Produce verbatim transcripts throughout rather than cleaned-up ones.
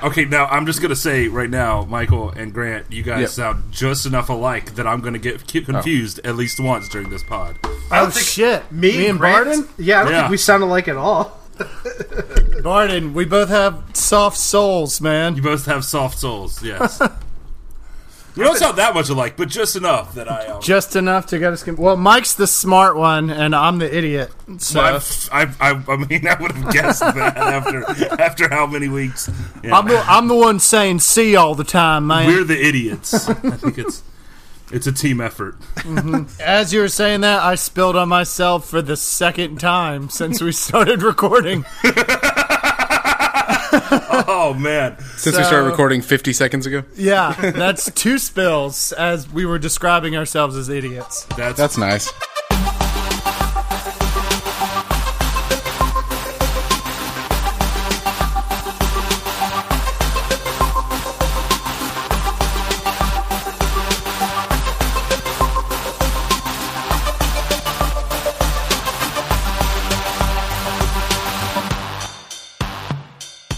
Okay, now I'm just gonna say right now, Michael and Grant, you guys yep. sound just enough alike that I'm gonna get keep confused oh. at least once during this pod. I don't oh think shit! Me, me and Grant? Barton? Yeah, I don't yeah. think we sound alike at all. Barton, we both have soft souls, man. You both have soft souls, yes. You don't sound that much alike, but just enough that I um, just enough to get us. Well, Mike's the smart one, and I'm the idiot. So well, I, I, I mean, I would have guessed that after after how many weeks. Yeah. I'm the I'm the one saying "see" all the time, man. We're the idiots. I think it's it's a team effort. Mm-hmm. As you were saying that, I spilled on myself for the second time since we started recording. Oh, man. Since so, we started recording fifty seconds ago? Yeah, that's two spills as we were describing ourselves as idiots. That's, that's nice.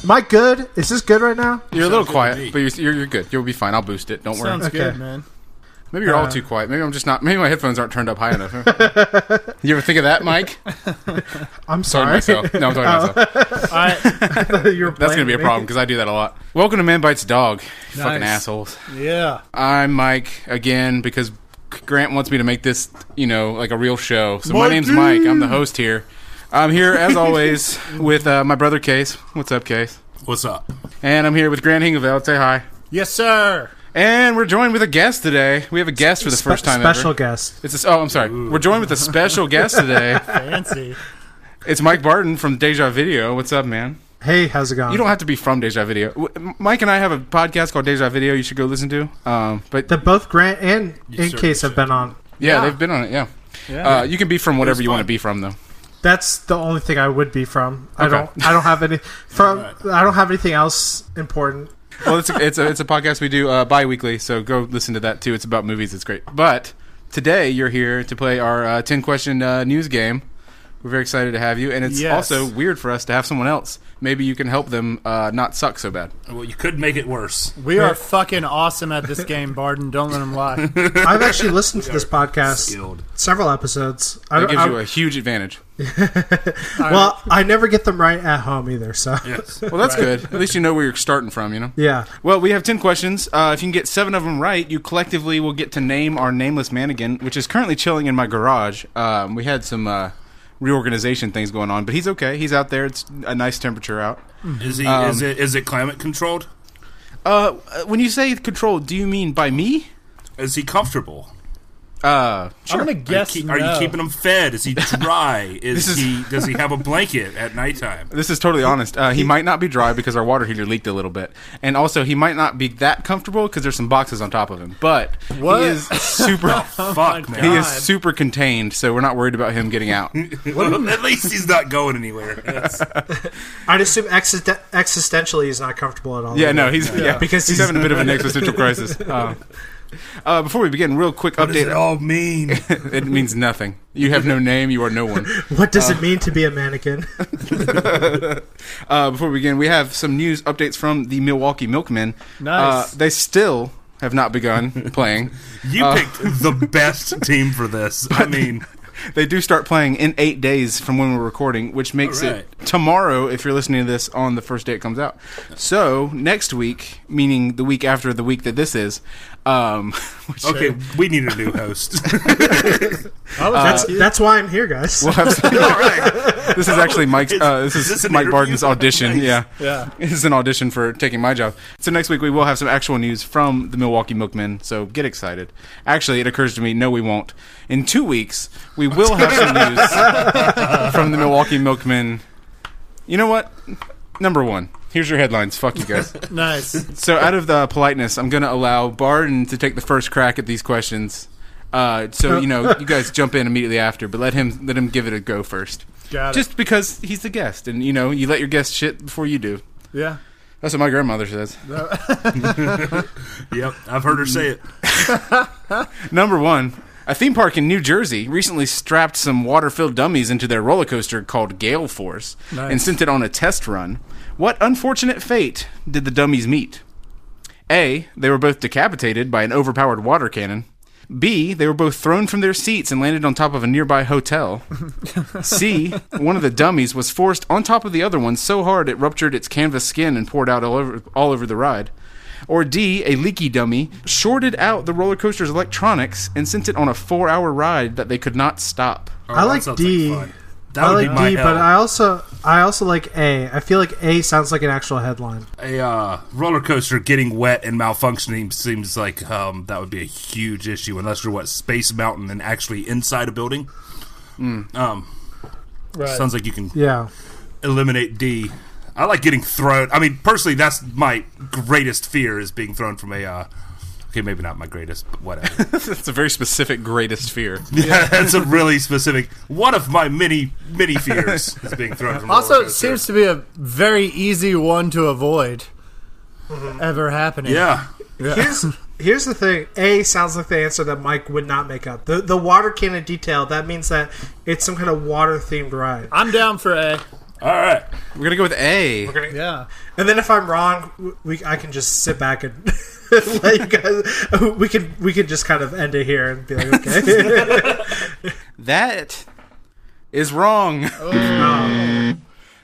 Am I good? Is this good right now? You're a little Sounds quiet, but you're, you're good. You'll be fine. I'll boost it. Don't Sounds worry. Sounds good, okay. man. Maybe you're uh, all too quiet. Maybe I'm just not. Maybe my headphones aren't turned up high enough. You ever think of that, Mike? I'm sorry. sorry myself. No, I'm talking to myself. I, I thought you were That's going to be a problem because I do that a lot. Welcome to Man Bites Dog. Nice. Fucking assholes. Yeah. I'm Mike again because Grant wants me to make this, you know, like a real show. So Mikey. My name's Mike. I'm the host here. I'm here, as always, with uh, my brother, Case. What's up, Case? What's up? And I'm here with Grant Hingeveld. Say hi. Yes, sir. And we're joined with a guest today. We have a guest for the Spe- first time special ever. Special guest. It's a, oh, I'm sorry. Ooh. We're joined with a special guest today. Fancy. It's Mike Barton from Deja Video. What's up, man? Hey, how's it going? You don't have to be from Deja Video. Mike and I have a podcast called Deja Video you should go listen to. Um, but that both Grant and in Case have been on. Yeah, yeah, they've been on it, yeah. yeah. Uh, you can be from whatever you fun. want to be from, though. That's the only thing I would be from. Okay. I don't. I don't have any. From. Right. I don't have anything else important. Well, it's a, it's a it's a podcast we do uh, bi-weekly, so go listen to that too. It's about movies. It's great. But today you're here to play our uh, ten question uh, news game. We're very excited to have you, and it's yes. also weird for us to have someone else. Maybe you can help them uh, not suck so bad. Well, you could make it worse. We are fucking awesome at this game, Barton. Don't let them lie. I've actually listened to this podcast skilled. several episodes. That I, gives I, you a huge advantage. Well, I never get them right at home either. So, yes. Well, that's right. good. At least you know where you're starting from, you know? Yeah. Well, we have ten questions. Uh, if you can get seven of them right, you collectively will get to name our nameless mannequin, which is currently chilling in my garage. Um, we had some... Uh, reorganization things going on, but he's okay. He's out there. It's a nice temperature out. Is he? Um, is it? Is it climate controlled? Uh, when you say controlled, do you mean by me? Is he comfortable? Uh, sure. I'm gonna guess. Are you, keep, no. are you keeping him fed? Is he dry? Is, is he? Does he have a blanket at nighttime? This is totally honest. Uh, he might not be dry because our water heater leaked a little bit, and also he might not be that comfortable because there's some boxes on top of him. But what? he is super. oh, fuck, man. He is super contained, so we're not worried about him getting out. Well, at least he's not going anywhere. Yes. I'd assume existen- existentially he's not comfortable at all. Yeah, no, he's yeah, yeah because he's, he's having a bit of an existential crisis. Uh, Uh, before we begin, real quick update. What does it all mean? It means nothing. You have no name. You are no one. What does uh, it mean to be a mannequin? uh, before we begin, we have some news updates from the Milwaukee Milkmen. Nice. Uh, they still have not begun playing. You uh, picked the best team for this. I mean... They do start playing in eight days from when we're recording, which makes right. it tomorrow, if you're listening to this, on the first day it comes out. So, next week, meaning the week after the week that this is... Um, okay, I, we need a new host. uh, that's, that's why I'm here, guys. We'll have some, right. This is actually Mike's, uh, this is this Mike interview? Barton's audition. Nice. Yeah. yeah, This is an audition for taking my job. So, next week, we will have some actual news from the Milwaukee Milkmen, so get excited. Actually, it occurs to me, no, we won't. In two weeks, we will have some news from the Milwaukee Milkmen. You know what? Number one. Here's your headlines. Fuck you guys. Nice. So out of the politeness, I'm going to allow Barton to take the first crack at these questions. Uh, so, you know, you guys jump in immediately after, but let him let him give it a go first. Got it. Just because he's the guest, and, you know, you let your guest shit before you do. Yeah. That's what my grandmother says. Yep. I've heard her say it. Number one. A theme park in New Jersey recently strapped some water-filled dummies into their roller coaster called Gale Force nice. and sent it on a test run. What unfortunate fate did the dummies meet? A. They were both decapitated by an overpowered water cannon. B. They were both thrown from their seats and landed on top of a nearby hotel. C. One of the dummies was forced on top of the other one so hard it ruptured its canvas skin and poured out all over, all over the ride. Or D, a leaky dummy shorted out the roller coaster's electronics and sent it on a four-hour ride that they could not stop. Oh, I like D. Like that I like D, hell. But I also I also like A. I feel like A sounds like an actual headline. A uh, roller coaster getting wet and malfunctioning seems like um, that would be a huge issue unless you're what Space Mountain and actually inside a building. Mm. Um, right. Sounds like you can yeah. eliminate D. I like getting thrown. I mean, personally, that's my greatest fear is being thrown from a... Uh, okay, maybe not my greatest, but whatever. That's a very specific greatest fear. Yeah, that's a really specific... One of my many, many fears is being thrown from a roller coaster. Also, it seems to be a very easy one to avoid mm-hmm. ever happening. Yeah. yeah. Here's here's the thing. A sounds like the answer that Mike would not make up. The, the water cannon detail, that means that it's some kind of water-themed ride. I'm down for A. All right, we're gonna go with A. We're gonna, yeah, and then if I'm wrong, we I can just sit back and let you guys. We can we can just kind of end it here and be like, okay, that is wrong. Oh.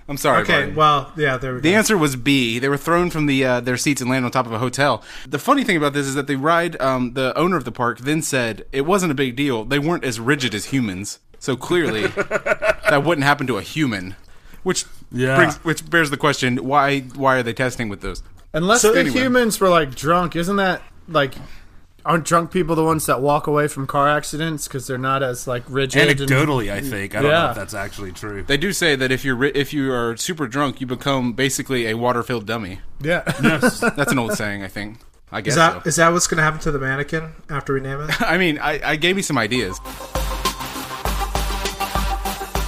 I'm sorry. Okay, Martin. Well, yeah, there we go. The answer was B. They were thrown from the uh, their seats and landed on top of a hotel. The funny thing about this is that the ride, um, the owner of the park then said it wasn't a big deal. They weren't as rigid as humans, so clearly that wouldn't happen to a human. Which yeah. brings, which bears the question: Why why are they testing with those? Unless so the anyway. humans were like drunk, isn't that like? Aren't drunk people the ones that walk away from car accidents because they're not as like rigid? Anecdotally, and, I think I don't yeah. know if that's actually true. They do say that if you're if you are super drunk, you become basically a water-filled dummy. Yeah, yes, that's an old saying. I think. I guess is that so. Is that what's going to happen to the mannequin after we name it? I mean, I, I gave you some ideas.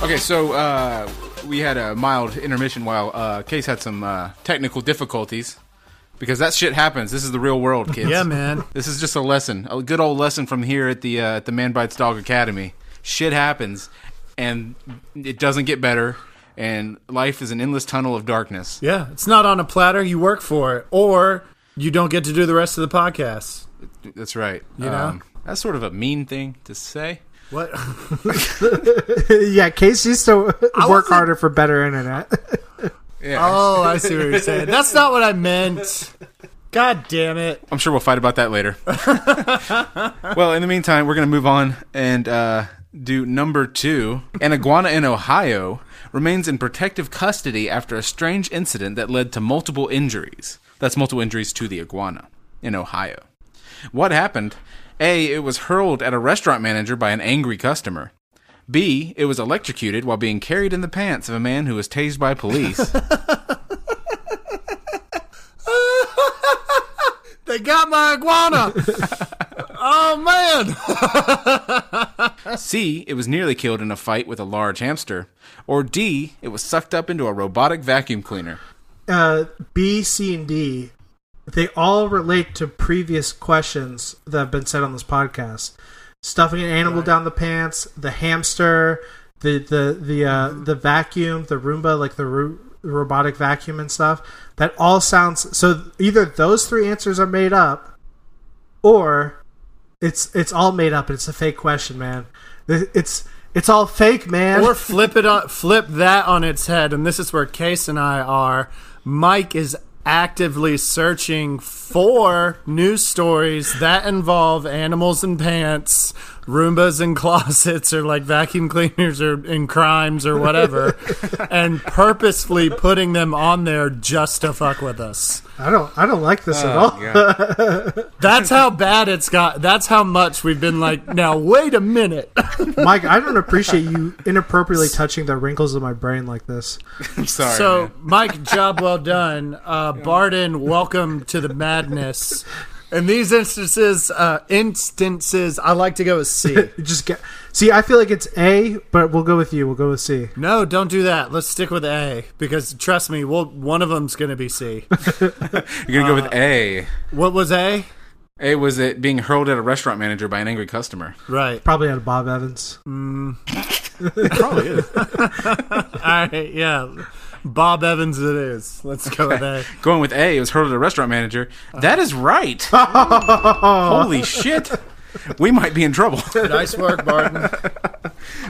Okay, so. Uh, We had a mild intermission while uh, Case had some uh, technical difficulties because that shit happens. This is the real world, kids. Yeah, man. This is just a lesson, a good old lesson from here at the uh, at the Man Bites Dog Academy. Shit happens, and it doesn't get better. And life is an endless tunnel of darkness. Yeah, it's not on a platter. You work for it, or you don't get to do the rest of the podcast. That's right. You um, know, that's sort of a mean thing to say. What? Yeah, Case used to work harder for better internet. Yeah. Oh, I see what you're saying. That's not what I meant. God damn it. I'm sure we'll fight about that later. Well, in the meantime, we're going to move on and uh, do number two. An iguana in Ohio remains in protective custody after a strange incident that led to multiple injuries. That's multiple injuries to the iguana in Ohio. What happened? A, it was hurled at a restaurant manager by an angry customer. B, it was electrocuted while being carried in the pants of a man who was tased by police. They got my iguana! Oh, man! C, it was nearly killed in a fight with a large hamster. Or D, it was sucked up into a robotic vacuum cleaner. Uh, B, C, and D. They all relate to previous questions that have been said on this podcast. Stuffing an animal right. down the pants, the hamster, the the the uh, the vacuum, the Roomba, like the ro- robotic vacuum and stuff. That all sounds so. Either those three answers are made up, or it's it's all made up. And it's a fake question, man. It's it's all fake, man. Or flip it on, flip that on its head, and this is where Case and I are. Mike is actively searching for news stories that involve animals in pants, Roombas in closets, or like vacuum cleaners or in crimes or whatever, and purposefully putting them on there just to fuck with us. I don't I don't like this uh, at all. Yeah. That's how bad it's got. That's how much we've been like, now wait a minute. Mike, I don't appreciate you inappropriately touching the wrinkles of my brain like this. I'm sorry. So, man. Mike, job well done. Uh, yeah. Barton, welcome to the madness. In these instances, uh, instances, I like to go with C. Just get, see, I feel like it's A, but we'll go with you. We'll go with C. No, don't do that. Let's stick with A because trust me, we'll, one of them's going to be C. You're going to uh, go with A. What was A? A was it being hurled at a restaurant manager by an angry customer. Right. Probably at Bob Evans. Mm. It probably is. All right, yeah. Bob Evans it is. Let's go with A. Going with A. It was hurdled a restaurant manager. Uh, that is right. Holy shit. We might be in trouble. Nice work, Barton.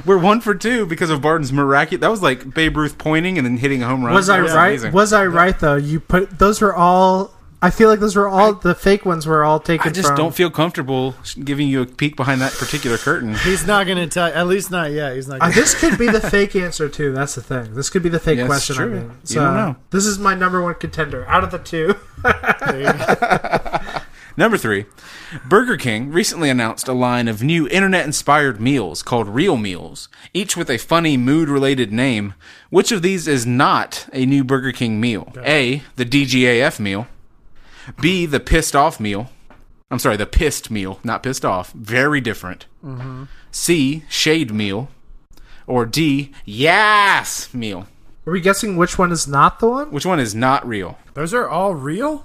We're one for two because of Barton's miraculous. That was like Babe Ruth pointing and then hitting a home run. Was I was right? Amazing. Was I right though? You put those were all. I feel like those were all I, the fake ones were all taken from. I just from. don't feel comfortable giving you a peek behind that particular curtain. He's not going to tell. At least not yet. He's not. Gonna uh, this could be the fake answer too. That's the thing. This could be the fake yes, question. True. I mean, so, you don't know. This is my number one contender out of the two. There you go. Number three, Burger King recently announced a line of new internet-inspired meals called Real Meals, each with a funny mood-related name. Which of these is not a new Burger King meal? A, the D G A F meal. B, the pissed off meal. I'm sorry, the pissed meal, not pissed off. Very different. Mm-hmm. C, shade meal. Or D, yes meal. Are we guessing which one is not the one? Which one is not real? Those are all real?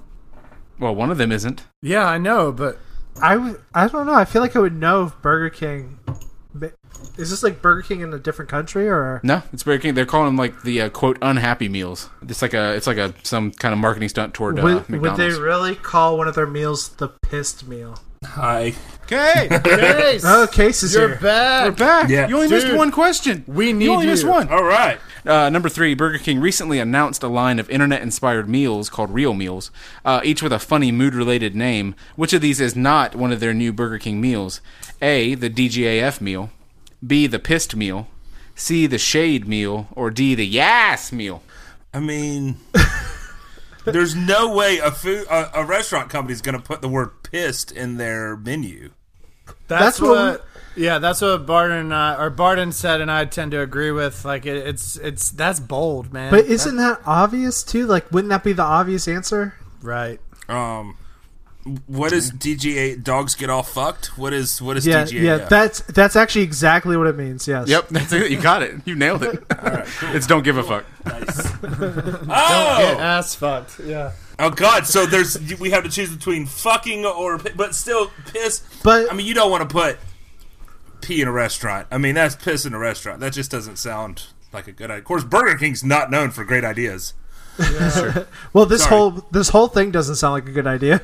Well, one of them isn't. Yeah, I know, but... I, w- I don't know. I feel like I would know if Burger King... Is this like Burger King in a different country, or...? No, it's Burger King. They're calling them, like, the, uh, quote, unhappy meals. It's like a, it's like a some kind of marketing stunt toward uh, would, McDonald's. Would they really call one of their meals the pissed meal? Hi. Okay. Case. Oh, Case is You're here. You're back. We're back. Yeah. You only Dude, missed one question. We need you. Only you. Missed one. All right. Uh, number three, Burger King recently announced a line of internet-inspired meals called Real Meals, uh, each with a funny mood-related name. Which of these is not one of their new Burger King meals? A, the D G A F meal. B, the pissed meal. C, the shade meal. Or D, the yes meal. I mean, there's no way a food a, a restaurant company is going to put the word pissed in their menu. That's, that's what... what Yeah, that's what Barton and I, or Barton said, and I tend to agree with. Like, it, it's it's that's bold, man. But isn't that, that obvious too? Like, wouldn't that be the obvious answer? Right. Um, what is D G A? Dogs get all fucked. What is what is yeah, D G A? Yeah, that's that's actually exactly what it means. Yes. Yep. That's it. You got it. You nailed it. All right. Cool. It's don't give a fuck. Nice. Oh, don't get ass fucked. Yeah. Oh God! So there's we have to choose between fucking or but still piss. But I mean, you don't want to put. Pee in a restaurant. I mean, that's piss in a restaurant. That just doesn't sound like a good idea. Of course, Burger King's not known for great ideas. Yeah. Sure. Well, this Sorry. whole this whole thing doesn't sound like a good idea.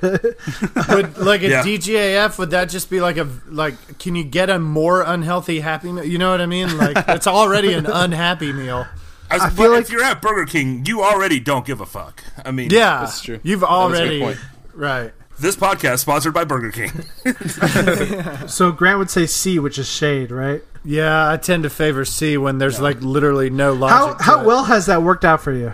Would, like a yeah. D G A F, would that just be like a like? Can you get a more unhealthy Happy Meal? You know what I mean? Like it's already an unhappy meal. I, was, I feel like if you're at Burger King, you already don't give a fuck. I mean, yeah, that's true. You've already that is a good point. Right. This podcast sponsored by Burger King. Yeah. So Grant would say C, which is shade, right? Yeah, I tend to favor C when there's yeah. like literally no logic. How, how well has that worked out for you?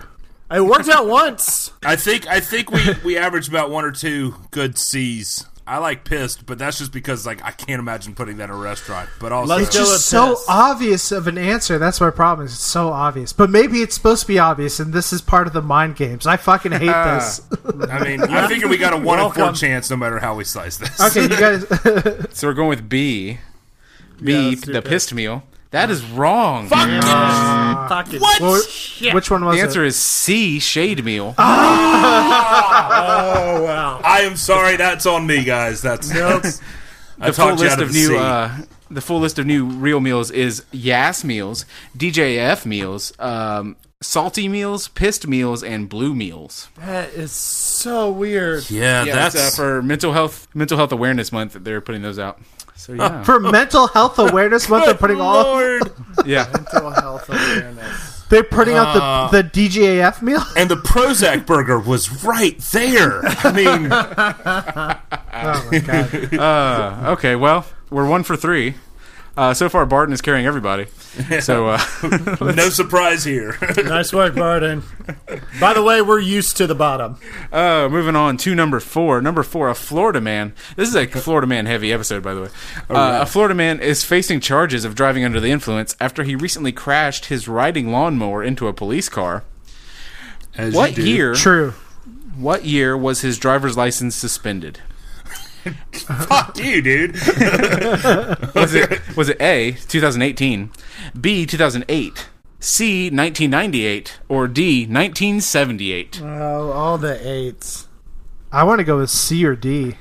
It worked out once. I think I think we, we average about one or two good C's. I like pissed, but that's just because like I can't imagine putting that in a restaurant. But also, it's just so obvious of an answer. That's my problem. Is it's so obvious, but maybe it's supposed to be obvious, and this is part of the mind games. I fucking hate this. I mean, I figure we got a one in four chance, no matter how we slice this. Okay, you guys. So we're going with B. B, yeah, the pissed meal. That is wrong. Fuck it. Uh, Fuck it. What? Well, yeah. Which one was it? The answer it? is C, shade meal. Oh, oh, wow. I am sorry. That's on me, guys. That's, nope. that's the full list of, of new. Uh, the full list of new real meals is Yas meals, D J F meals, um, salty meals, pissed meals, and blue meals. That is so weird. Yeah, yeah that's uh, for mental health mental health awareness month. They're putting those out. So, yeah. For mental health awareness month, they're putting Lord. all yeah. mental health awareness. They're putting uh, out the, the D G A F meal? And the Prozac burger was right there. I mean... oh, my God. Uh, okay, well, we're one for three. Uh, so far, Barton is carrying everybody. So uh, no surprise here. Nice work, Barton. By the way, we're used to the bottom. Uh, moving on to number four. Number four, a Florida man. This is a Florida man-heavy episode, by the way. Uh, right. A Florida man is facing charges of driving under the influence after he recently crashed his riding lawnmower into a police car. As what year? True. What year was his driver's license suspended? Fuck you, dude. was it was it A, twenty eighteen, B, two thousand eight, C, nineteen ninety-eight, or D, nineteen seventy-eight? Oh, all the eights. I want to go with C or D.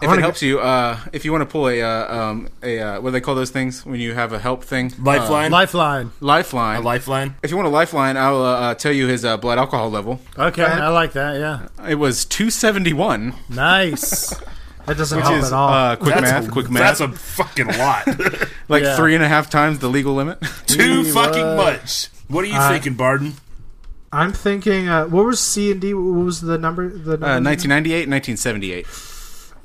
If it helps go- you, uh, if you want to pull a, uh, um, a uh, what do they call those things when you have a help thing? Lifeline? Uh, lifeline. Lifeline. A lifeline? If you want a lifeline, I'll uh, tell you his uh, blood alcohol level. Okay, right. I like that, yeah. It was two seventy-one. Nice. That doesn't Which help is, at all. Uh, quick that's math, a, quick math. That's a fucking lot. Like yeah. three and a half times the legal limit. Too fucking much. What are you uh, thinking, Barton? I'm thinking, uh, what was C and D? What was the number? The number uh, nineteen ninety-eight, nineteen seventy-eight.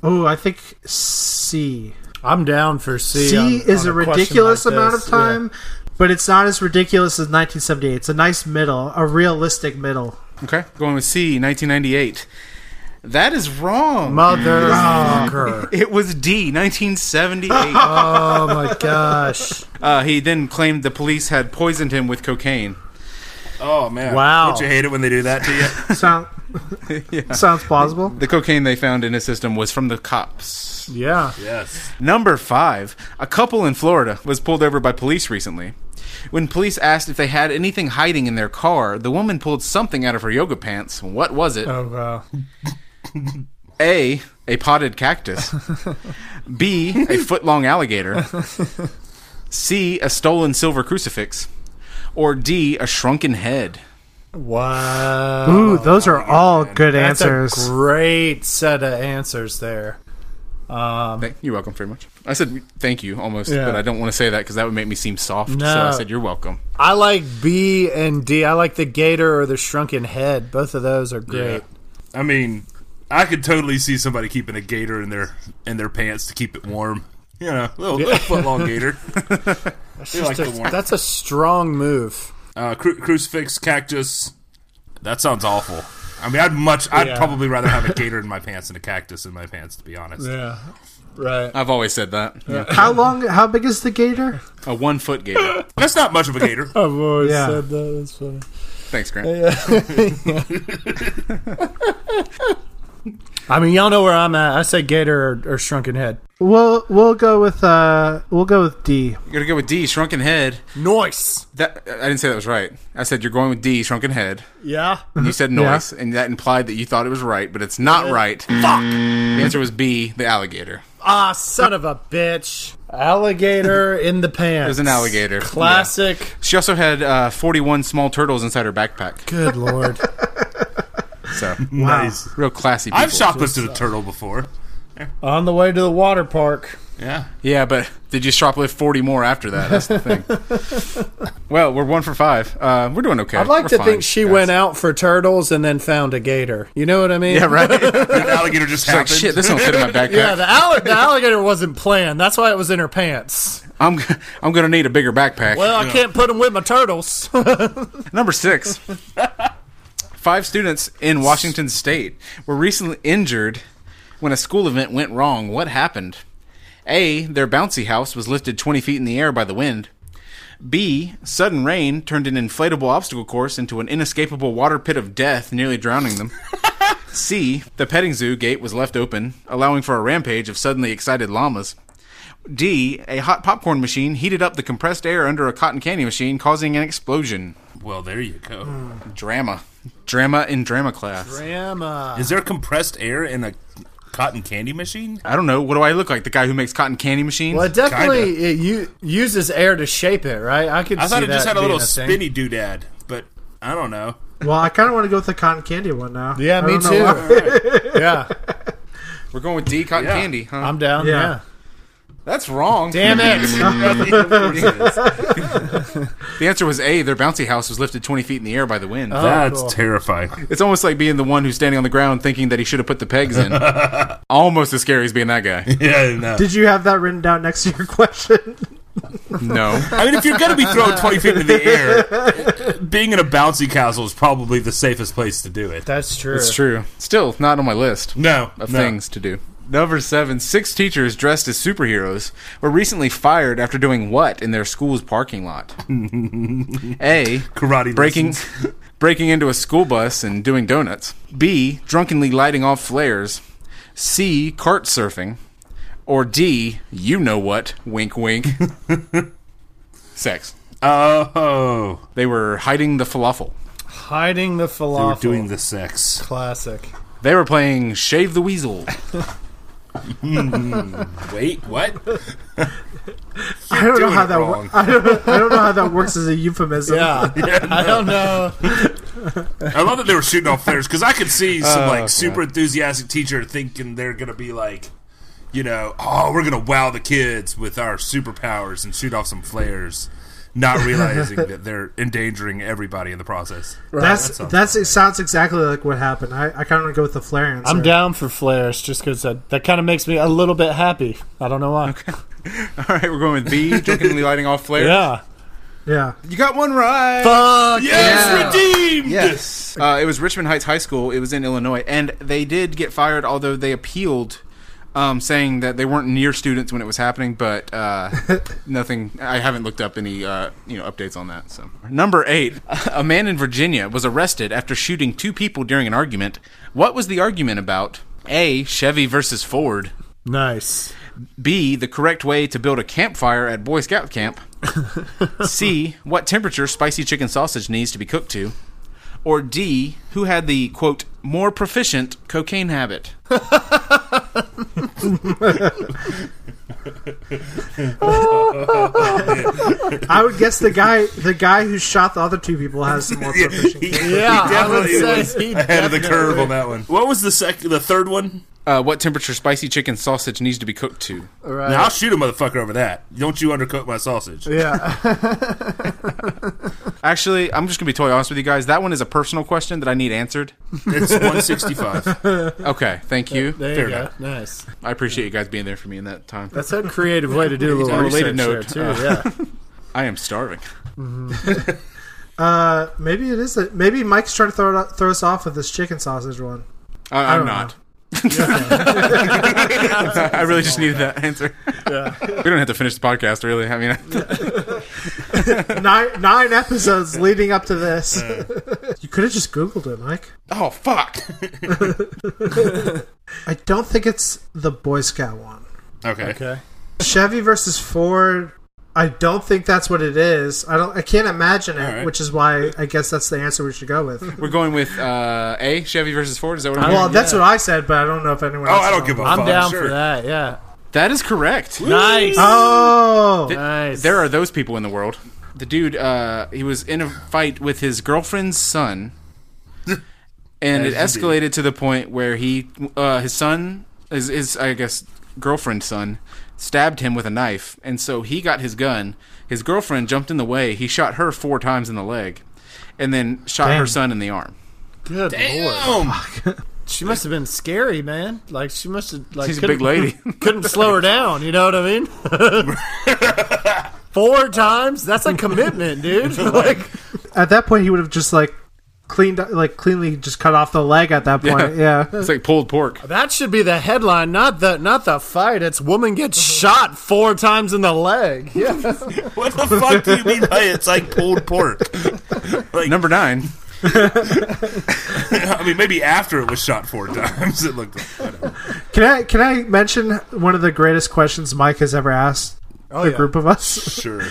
Oh, I think C. I'm down for C. C on, is on a, a ridiculous like amount of time, yeah. but it's not as ridiculous as nineteen seventy-eight. It's a nice middle, a realistic middle. Okay, going with C, nineteen ninety-eight. That is wrong. Motherfucker. It was D, nineteen seventy-eight. Oh, my gosh. Uh, he then claimed the police had poisoned him with cocaine. Oh, man. Wow. Don't you hate it when they do that to you? Sound, yeah. Sounds plausible. The cocaine they found in his system was from the cops. Yeah. Yes. Number five. A couple in Florida was pulled over by police recently. When police asked if they had anything hiding in their car, the woman pulled something out of her yoga pants. What was it? Oh, wow. A, a potted cactus. B, a foot-long alligator. C, a stolen silver crucifix. Or D, a shrunken head. Wow. Ooh, those are all good That's answers. That's a great set of answers there. Um, thank, you're welcome very much. I said thank you almost, yeah. but I don't want to say that because that would make me seem soft. No. So I said you're welcome. I like B and D. I like the gator or the shrunken head. Both of those are great. Yeah. I mean, I could totally see somebody keeping a gator in their in their pants to keep it warm. You know, little, little foot-long gator. That's, like a, that's a strong move. Uh, cru- crucifix, cactus. That sounds awful. I mean, I'd much. I'd yeah. probably rather have a gator in my pants than a cactus in my pants, to be honest. Yeah, right. I've always said that. Yeah. How long? How big is the gator? A one-foot gator. That's not much of a gator. I've always yeah. said that. That's funny. Thanks, Grant. Yeah. I mean, y'all know where I'm at. I say gator or, or shrunken head. We'll we'll go with uh we'll go with D. You're gonna go with D, shrunken head. Noise. That I didn't say that was right. I said you're going with D, shrunken head. Yeah. And you said noise, yeah. and that implied that you thought it was right, but it's not it, right. Fuck. The answer was B, the alligator. Ah, son of a bitch. Alligator in the pants. It was an alligator. Classic. Yeah. She also had uh, forty-one small turtles inside her backpack. Good lord. So nice, wow. Real classy people. I've shoplifted a turtle before. Yeah. On the way to the water park. Yeah. Yeah, but did you shoplift forty more after that? That's the thing. Well, we're one for five. Uh, we're doing okay. I'd like we're to fine, think she guys. went out for turtles and then found a gator. You know what I mean? Yeah, right. The alligator just happened. Like, shit, this don't fit in my backpack. Yeah, the, all- the alligator wasn't planned. That's why it was in her pants. I'm g- I'm going to need a bigger backpack. Well, I yeah. can't put them with my turtles. Number six. Five students in Washington State were recently injured when a school event went wrong. What happened? A, their bouncy house was lifted twenty feet in the air by the wind. B, sudden rain turned an inflatable obstacle course into an inescapable water pit of death, nearly drowning them. C, the petting zoo gate was left open, allowing for a rampage of suddenly excited llamas. D, a hot popcorn machine heated up the compressed air under a cotton candy machine, causing an explosion. Well, there you go. Mm. Drama. Drama in drama class. Drama. Is there compressed air in a cotton candy machine? I don't know. What do I look like? The guy who makes cotton candy machines? Well, it definitely it u- uses air to shape it, right? I could. I thought see it just had a little a spinny thing. Doodad, but I don't know. Well, I kind of want to go with the cotton candy one now. Yeah, me too. Right. Yeah, we're going with D, cotton yeah. candy. Huh? I'm down. Yeah. yeah. That's wrong. Damn it. The answer was A, their bouncy house was lifted twenty feet in the air by the wind. Oh, That's cool. terrifying. It's almost like being the one who's standing on the ground thinking that he should have put the pegs in. Almost as scary as being that guy. Yeah, no. Did you have that written down next to your question? No. I mean, if you're going to be thrown twenty feet into the air, being in a bouncy castle is probably the safest place to do it. That's true. That's true. Still, not on my list no, of no. things to do. Number seven, six teachers dressed as superheroes were recently fired after doing what in their school's parking lot? A, karate breaking, breaking into a school bus and doing donuts. B, drunkenly lighting off flares. C, cart surfing. Or D, you know what, wink wink. Sex. Oh. They were hiding the falafel. Hiding the falafel. They were doing the sex. Classic. They were playing Shave the Weasel. Mm, wait, what? I don't know how that. Wo- I, don't, I don't know how that works as a euphemism. Yeah, yeah no. I don't know. I love that they were shooting off flares because I could see some oh, like okay. super enthusiastic teacher thinking they're gonna be like, you know, oh, we're gonna wow the kids with our superpowers and shoot off some flares. Not realizing that they're endangering everybody in the process. Right. That's that that's it. Sounds exactly like what happened. I, I kind of go with the flare answer. I'm down for flares just because that, that kind of makes me a little bit happy. I don't know why. Okay. All right, we're going with B, jokingly lighting off flares. Yeah. Yeah. You got one right. Fuck. Yes, yeah. Redeemed. Yes. Uh, it was Richmond Heights High School. It was in Illinois. And they did get fired, although they appealed. Um, saying that they weren't near students when it was happening, but uh, nothing. I haven't looked up any uh, you know updates on that. So number eight, a man in Virginia was arrested after shooting two people during an argument. What was the argument about? A, Chevy versus Ford. Nice. B, the correct way to build a campfire at Boy Scout camp. C, what temperature spicy chicken sausage needs to be cooked to. Or D, who had the, quote, more proficient cocaine habit. I would guess the guy the guy who shot the other two people has some more proficient. Yeah, he definitely was ahead of the curve on that one. What was the second, the third one? Uh, what temperature spicy chicken sausage needs to be cooked to? Right. Now I'll shoot a motherfucker over that. Don't you undercook my sausage? Yeah. Actually, I'm just gonna be totally honest with you guys. That one is a personal question that I need answered. It's one sixty-five. Okay, thank you. There, there you go. Enough. Nice. I appreciate you guys being there for me in that time. That's a creative way to do a little research there too. Uh, yeah. I am starving. Mm-hmm. uh, maybe it is. A, maybe Mike's trying to throw, throw us off with this chicken sausage one. Uh, I'm I not. Know. I really just needed that answer. Yeah. We don't have to finish the podcast, really. I mean, nine, nine episodes leading up to this. You could have just Googled it, Mike. Oh, fuck. I don't think it's the Boy Scout one. Okay. Okay. Chevy versus Ford. I don't think that's what it is. I don't. I can't imagine it, right. Which is why I guess that's the answer we should go with. We're going with uh, A, Chevy versus Ford. Is that what I'm? Well, hearing? That's yeah. what I said, but I don't know if anyone. Oh, else I don't give a fuck. I'm down sure. for that. Yeah, that is correct. Woo! Nice. Oh, Th- nice. There are those people in the world. The dude, uh, he was in a fight with his girlfriend's son, and it escalated indeed. to the point where he, uh, his son, his, his I guess girlfriend's son. Stabbed him with a knife, and so he got his gun. His girlfriend jumped in the way. He shot her four times in the leg, and then shot Damn. her son in the arm. Good Damn. Lord. She must have been scary, man. Like she must have. Like, she's a big lady. Couldn't slow her down. You know what I mean? Four times. That's a commitment, dude. Like at that point, he would have just like. Cleaned, like cleanly, just cut off the leg at that point. Yeah. yeah, it's like pulled pork. That should be the headline, not the not the fight. It's woman gets shot four times in the leg. Yeah. What the fuck do you mean by it's like pulled pork? Like, number nine. I mean, maybe after it was shot four times, it looked. Like, I don't know. Can I can I mention one of the greatest questions Mike has ever asked? Oh, the yeah. group of us. Sure.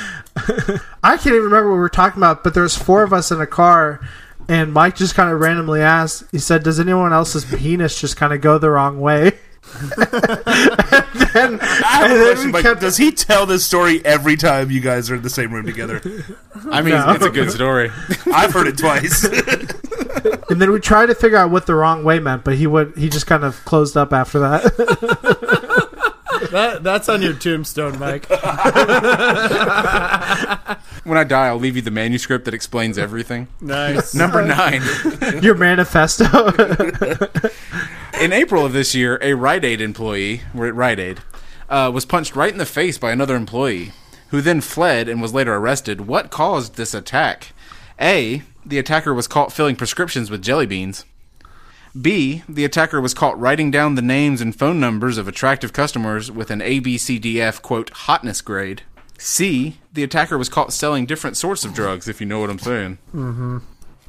I can't even remember what we were talking about, but there was four of us in a car. And Mike just kind of randomly asked, he said, does anyone else's penis just kind of go the wrong way? and then, I and then we Mike, kept, does he tell this story every time you guys are in the same room together? I mean, no. It's a good story. I've heard it twice. And then we tried to figure out what the wrong way meant, but he would he just kind of closed up after that. That, that's on your tombstone, Mike. When I die, I'll leave you the manuscript that explains everything. Nice. Number nine. Your manifesto. In April of this year, a Rite Aid employee, we're at Rite Aid, uh, was punched right in the face by another employee, who then fled and was later arrested. What caused this attack? A, the attacker was caught filling prescriptions with jelly beans. B, the attacker was caught writing down the names and phone numbers of attractive customers with an A B C D F, quote, hotness grade. C, the attacker was caught selling different sorts of drugs, if you know what I'm saying. Mm-hmm.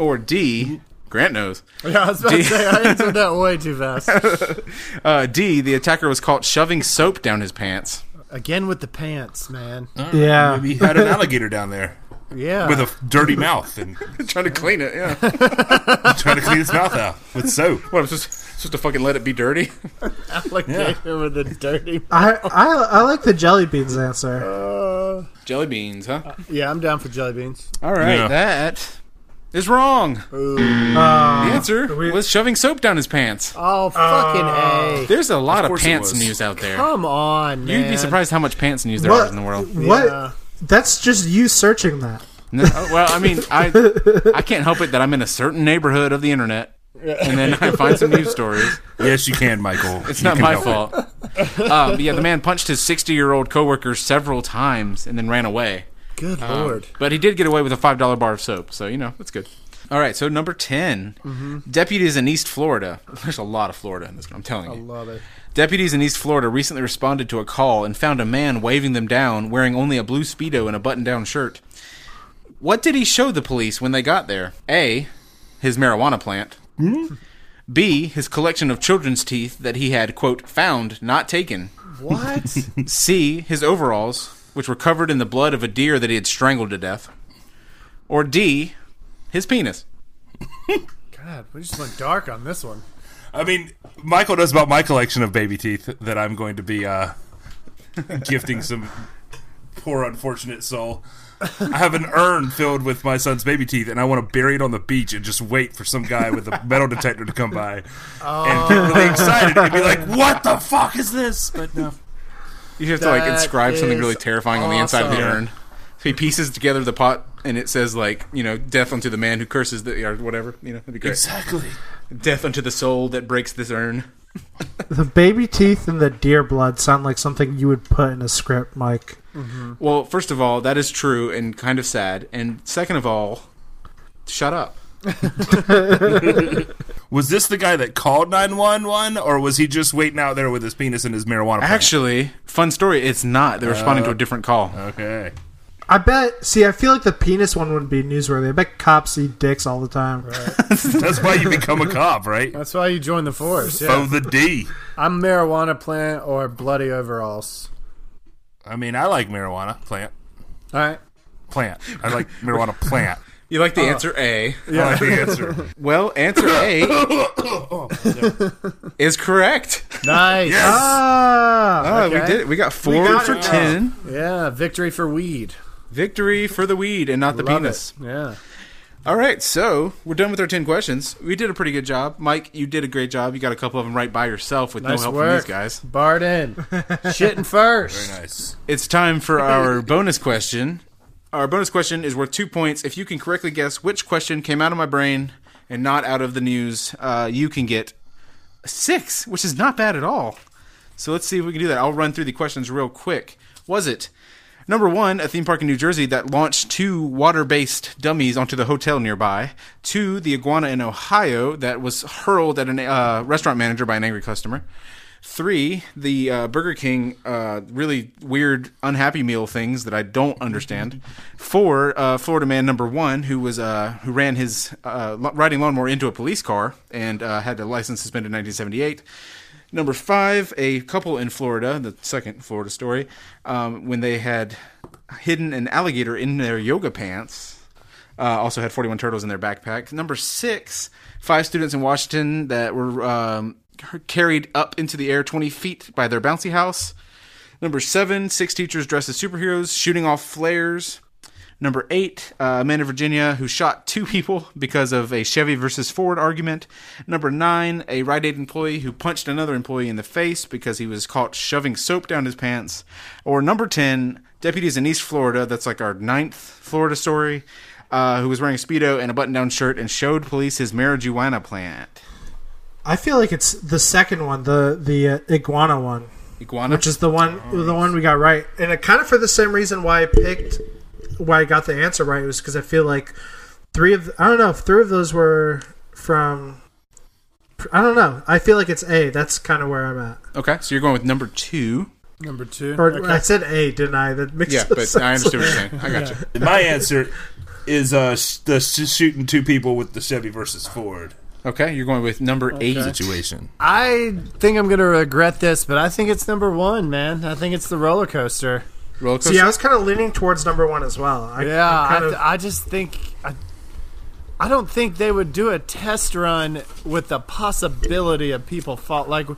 Or D, Grant knows. Yeah, I was about D, to say, I answered that way too fast. uh, D, the attacker was caught shoving soap down his pants. Again with the pants, man. Uh, yeah. Maybe he had an alligator down there. Yeah. With a dirty mouth and trying to clean it. Yeah. Trying to clean his mouth out with soap. What, I'm just supposed to fucking let it be dirty? Alec yeah. David with a dirty mouth. I, I I like the jelly beans answer. Uh, jelly beans, huh? Uh, yeah, I'm down for jelly beans. All right, yeah. That is wrong. Ooh. Uh, the answer we, was shoving soap down his pants. Oh, fucking uh, A. There's a lot of, of pants news out there. Come on, man. You'd be surprised how much pants news there what, is in the world. What? Yeah. That's just you searching that. No, well, I mean, I I can't help it that I'm in a certain neighborhood of the internet. And then I find some news stories. Yes, you can, Michael. It's not my fault. Um, yeah, the man punched his sixty-year-old coworker several times and then ran away. Good um, Lord. But he did get away with a five dollar bar of soap, so, you know, that's good. All right, so number ten, mm-hmm. Deputies in East Florida. There's a lot of Florida in this one, I'm telling you. I love it. Deputies in East Florida recently responded to a call and found a man waving them down wearing only a blue Speedo and a button-down shirt. What did he show the police when they got there? A, his marijuana plant. Mm-hmm. B, his collection of children's teeth that he had, quote, found, not taken. What? C, his overalls, which were covered in the blood of a deer that he had strangled to death. Or D, his penis. God, we just went dark on this one. I mean, Michael knows about my collection of baby teeth that I'm going to be uh, gifting some poor unfortunate soul. I have an urn filled with my son's baby teeth, and I want to bury it on the beach and just wait for some guy with a metal detector to come by oh. and get really excited and be like, "What the fuck is this?" But no, you have that to like inscribe something really terrifying awesome. on the inside of the urn. So he pieces together the pot, and it says like, you know, "Death unto the man who curses the," or whatever. You know, that'd be great. Exactly. Death unto the soul that breaks this urn. The baby teeth and the deer blood sound like something you would put in a script, Mike. Mm-hmm. Well, first of all, that is true and kind of sad. And second of all, shut up. Was this the guy that called nine one one, or was he just waiting out there with his penis and his marijuana plant? Actually, fun story, it's not. They're responding uh, to a different call. Okay. I bet, see, I feel like the penis one wouldn't be newsworthy. I bet cops eat dicks all the time. Right. That's why you become a cop, right? That's why you join the force. Yeah. Oh, the D. I'm marijuana plant or bloody overalls. I mean, I like marijuana plant. All right. Plant. I like marijuana plant. You like the uh, answer A. Yeah. I like the answer. Well, answer A oh, is correct. Nice. Yes. Ah, okay. Oh, we did it. We got four we got for it. ten. Yeah, victory for weed. Victory for the weed and not the Love penis. It. Yeah. All right, so we're done with our ten questions. We did a pretty good job. Mike, you did a great job. You got a couple of them right by yourself with nice no help work. from these guys. Barton. Shitting first. Very nice. It's time for our bonus question. Our bonus question is worth two points. If you can correctly guess which question came out of my brain and not out of the news, uh, you can get six, which is not bad at all. So let's see if we can do that. I'll run through the questions real quick. Was it... Number one, a theme park in New Jersey that launched two water-based dummies onto the hotel nearby. Two, the iguana in Ohio that was hurled at a uh, restaurant manager by an angry customer. Three, the uh, Burger King uh, really weird unhappy meal things that I don't understand. Four, uh, Florida man number one who was uh, who ran his uh, riding lawnmower into a police car and uh, had a license suspended in nineteen seventy-eight. Number five, a couple in Florida, the second Florida story, um, when they had hidden an alligator in their yoga pants, uh, also had forty-one turtles in their backpack. Number six, five students in Washington that were um, carried up into the air twenty feet by their bouncy house. Number seven, six teachers dressed as superheroes shooting off flares. Number eight, uh, a man in Virginia who shot two people because of a Chevy versus Ford argument. Number nine, a Rite Aid employee who punched another employee in the face because he was caught shoving soap down his pants. Or number ten, deputies in East Florida, that's like our ninth Florida story, uh, who was wearing a Speedo and a button-down shirt and showed police his marijuana plant. I feel like it's the second one, the, the uh, iguana one. Iguana? Which is the one, oh, the one we got right. And it kind of for the same reason why I picked... why I got the answer right was because I feel like three of the, I don't know if three of those were from I don't know I feel like it's A. That's kind of where I'm at. Okay, so you're going with number two. Number two. Or, okay. I said A, didn't I? That makes yeah, but sense. I understand what you're saying. I got yeah. you. My answer is uh the shooting two people with the Chevy versus Ford. Okay, you're going with number okay. eight situation. I think I'm gonna regret this, but I think it's number one, man. I think it's the roller coaster. Roller coaster? See, I was kind of leaning towards number one as well. I, yeah, I, kind of... I, I just think I, I don't think they would do a test run with the possibility of people fall. Like,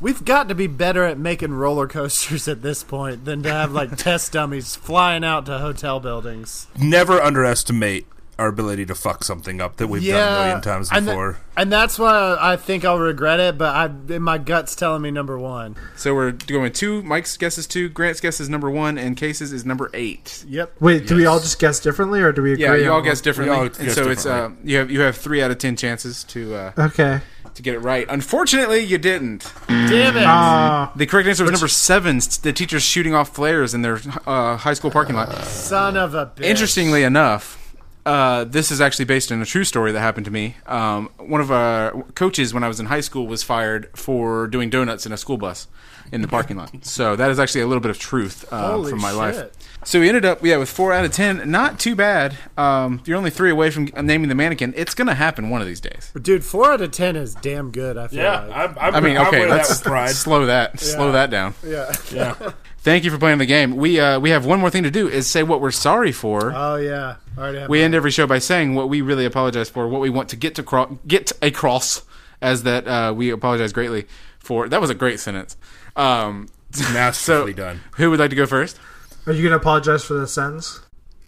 we've got to be better at making roller coasters at this point than to have like test dummies flying out to hotel buildings. Never underestimate our ability to fuck something up that we've yeah, done a million times before. And, th- and that's why I think I'll regret it, but I, my gut's telling me number one. So we're going two. Mike's guess is two. Grant's guess is number one, and Case's is number eight. Yep. Wait, yes. Do we all just guess differently, or do we agree? Yeah, you all on guess differently. All guess and so differently. It's uh, you have you have three out of ten chances to uh, okay to get it right. Unfortunately, you didn't. Damn it. Uh, the correct answer was number seven. The teachers shooting off flares in their uh, high school parking lot. Uh, Son of a bitch. Interestingly enough. Uh, this is actually based on a true story that happened to me. Um, one of our coaches when I was in high school was fired for doing donuts in a school bus in the parking lot. So that is actually a little bit of truth uh, from my shit. life. So we ended up, yeah, with four out of ten. Not too bad. Um, you're only three away from naming the mannequin. It's going to happen one of these days. Dude, four out of ten is damn good, I feel yeah, like. I'm, I'm, I mean, okay, let's that slow that. Yeah. Slow that down. Yeah. Yeah. Thank you for playing the game. We uh, we have one more thing to do is say what we're sorry for. Oh, yeah. All right, we end every show by saying what we really apologize for, what we want to get to cro- get across as that uh, we apologize greatly for. That was a great sentence. Um, Masterfully so, done. Who would like to go first? Are you going to apologize for the sentence?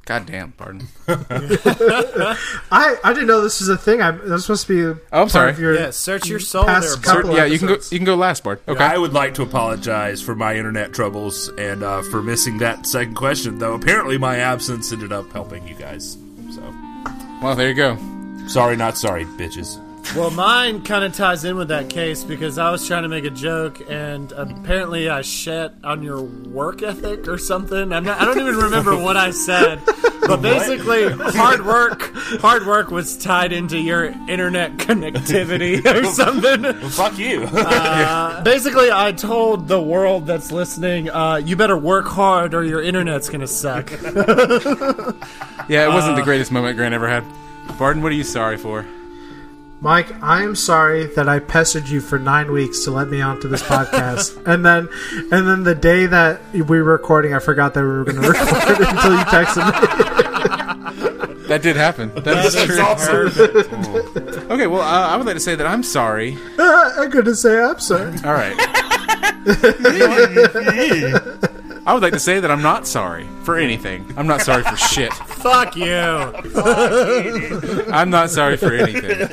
God damn, pardon. I, I didn't know this was a thing. I'm, that's supposed to be. Oh, I'm sorry. Your yeah, search your soul. There, Search, yeah, you can go. You can go last, Bart. Okay. Yeah, I would like to apologize for my internet troubles and uh, for missing that second question. Though apparently my absence ended up helping you guys. So, well, there you go. Sorry, not sorry, bitches. Well, mine kind of ties in with that case because I was trying to make a joke and apparently I shit on your work ethic or something. I'm not, I don't even remember what I said. But basically, hard work hard work was tied into your internet connectivity or something. Well, fuck you. Uh, basically, I told the world that's listening, uh, you better work hard or your internet's going to suck. Yeah, it wasn't uh, the greatest moment Grant ever had. Barton, what are you sorry for? Mike, I am sorry that I pestered you for nine weeks to let me onto this podcast, and then, and then the day that we were recording, I forgot that we were going to record it until you texted me. That did happen. That, that is, is true. Awesome. Okay, well, uh, I would like to say that I'm sorry. Uh, I'm going to say I'm sorry. All right. I would like to say that I'm not sorry for anything. I'm not sorry for shit. Fuck you. I'm not sorry for anything.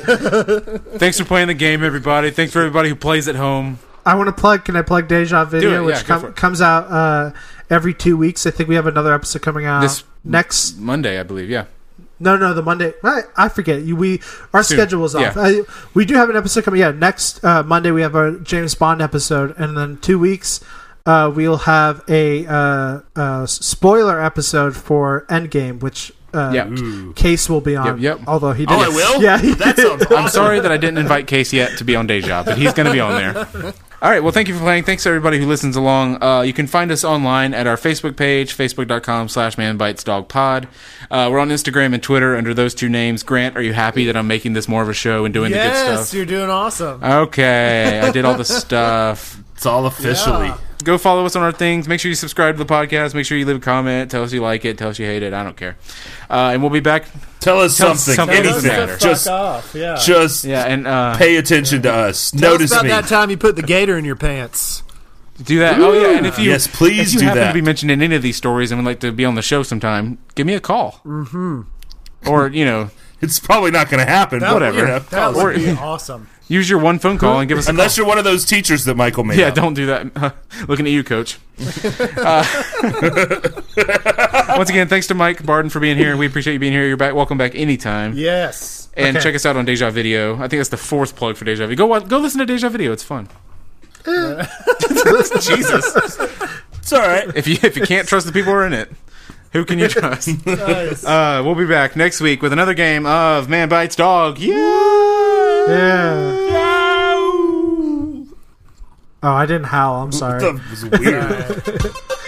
Thanks for playing the game, everybody. Thanks for everybody who plays at home. I want to plug. Can I plug Deja Video, it, which yeah, com- comes out uh, every two weeks? I think we have another episode coming out this next Monday, I believe. Yeah. No, no, the Monday. I, I forget. You, we our Soon. schedule is off. Yeah. I, we do have an episode coming. Yeah, next uh, Monday we have our James Bond episode, and then two weeks. Uh, we'll have a uh, uh, spoiler episode for Endgame, which uh, yep. Case will be on. Yep, yep. Although he didn't. Oh, I will? Yeah, that sounds awesome. I'm sorry that I didn't invite Case yet to be on Deja, but he's going to be on there. All right, well, thank you for playing. Thanks to everybody who listens along. Uh, you can find us online at our Facebook page, facebook.com slash manbitesdogpod. Uh, we're on Instagram and Twitter under those two names. Grant, are you happy that I'm making this more of a show and doing yes, the good stuff? Yes, you're doing awesome. Okay, I did all the stuff. It's all officially. Yeah. Go follow us on our things. Make sure you subscribe to the podcast. Make sure you leave a comment. Tell us you like it. Tell us you hate it. I don't care. Uh, and we'll be back. Tell us tell something. something. Tell Anything. Us to just, fuck off. Yeah. Just yeah, and, uh, pay attention yeah. to us. Tell Notice us about me. That time you put the gator in your pants. Do that. Ooh. Oh, yeah. And if you, yes, please if you do happen that. to be mentioned in any of these stories and would like to be on the show sometime, give me a call. Mm-hmm. Or, you know. It's probably not going to happen. That whatever. Would, you know, that would or, be awesome. Use your one phone call and give us a Unless call. You're one of those teachers that Michael made. Yeah, up. Don't do that. Looking at you, Coach. Uh, once again, thanks to Mike Barton for being here. We appreciate you being here. You're back. Welcome back anytime. Yes. And okay. Check us out on Deja Video. I think that's the fourth plug for Deja Video. Go go listen to Deja Video. It's fun. Jesus. It's all right. If you if you can't trust the people who are in it, who can you trust? Nice. Uh, we'll be back next week with another game of Man Bites Dog. Yeah. Yeah. yeah. Oh, I didn't howl. I'm sorry. That was weird.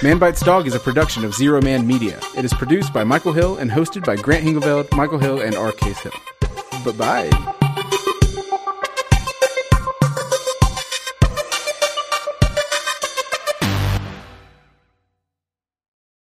Man Bites Dog is a production of Zero Man Media. It is produced by Michael Hill and hosted by Grant Hingeveld, Michael Hill, and R. Case Hill. Bye-bye.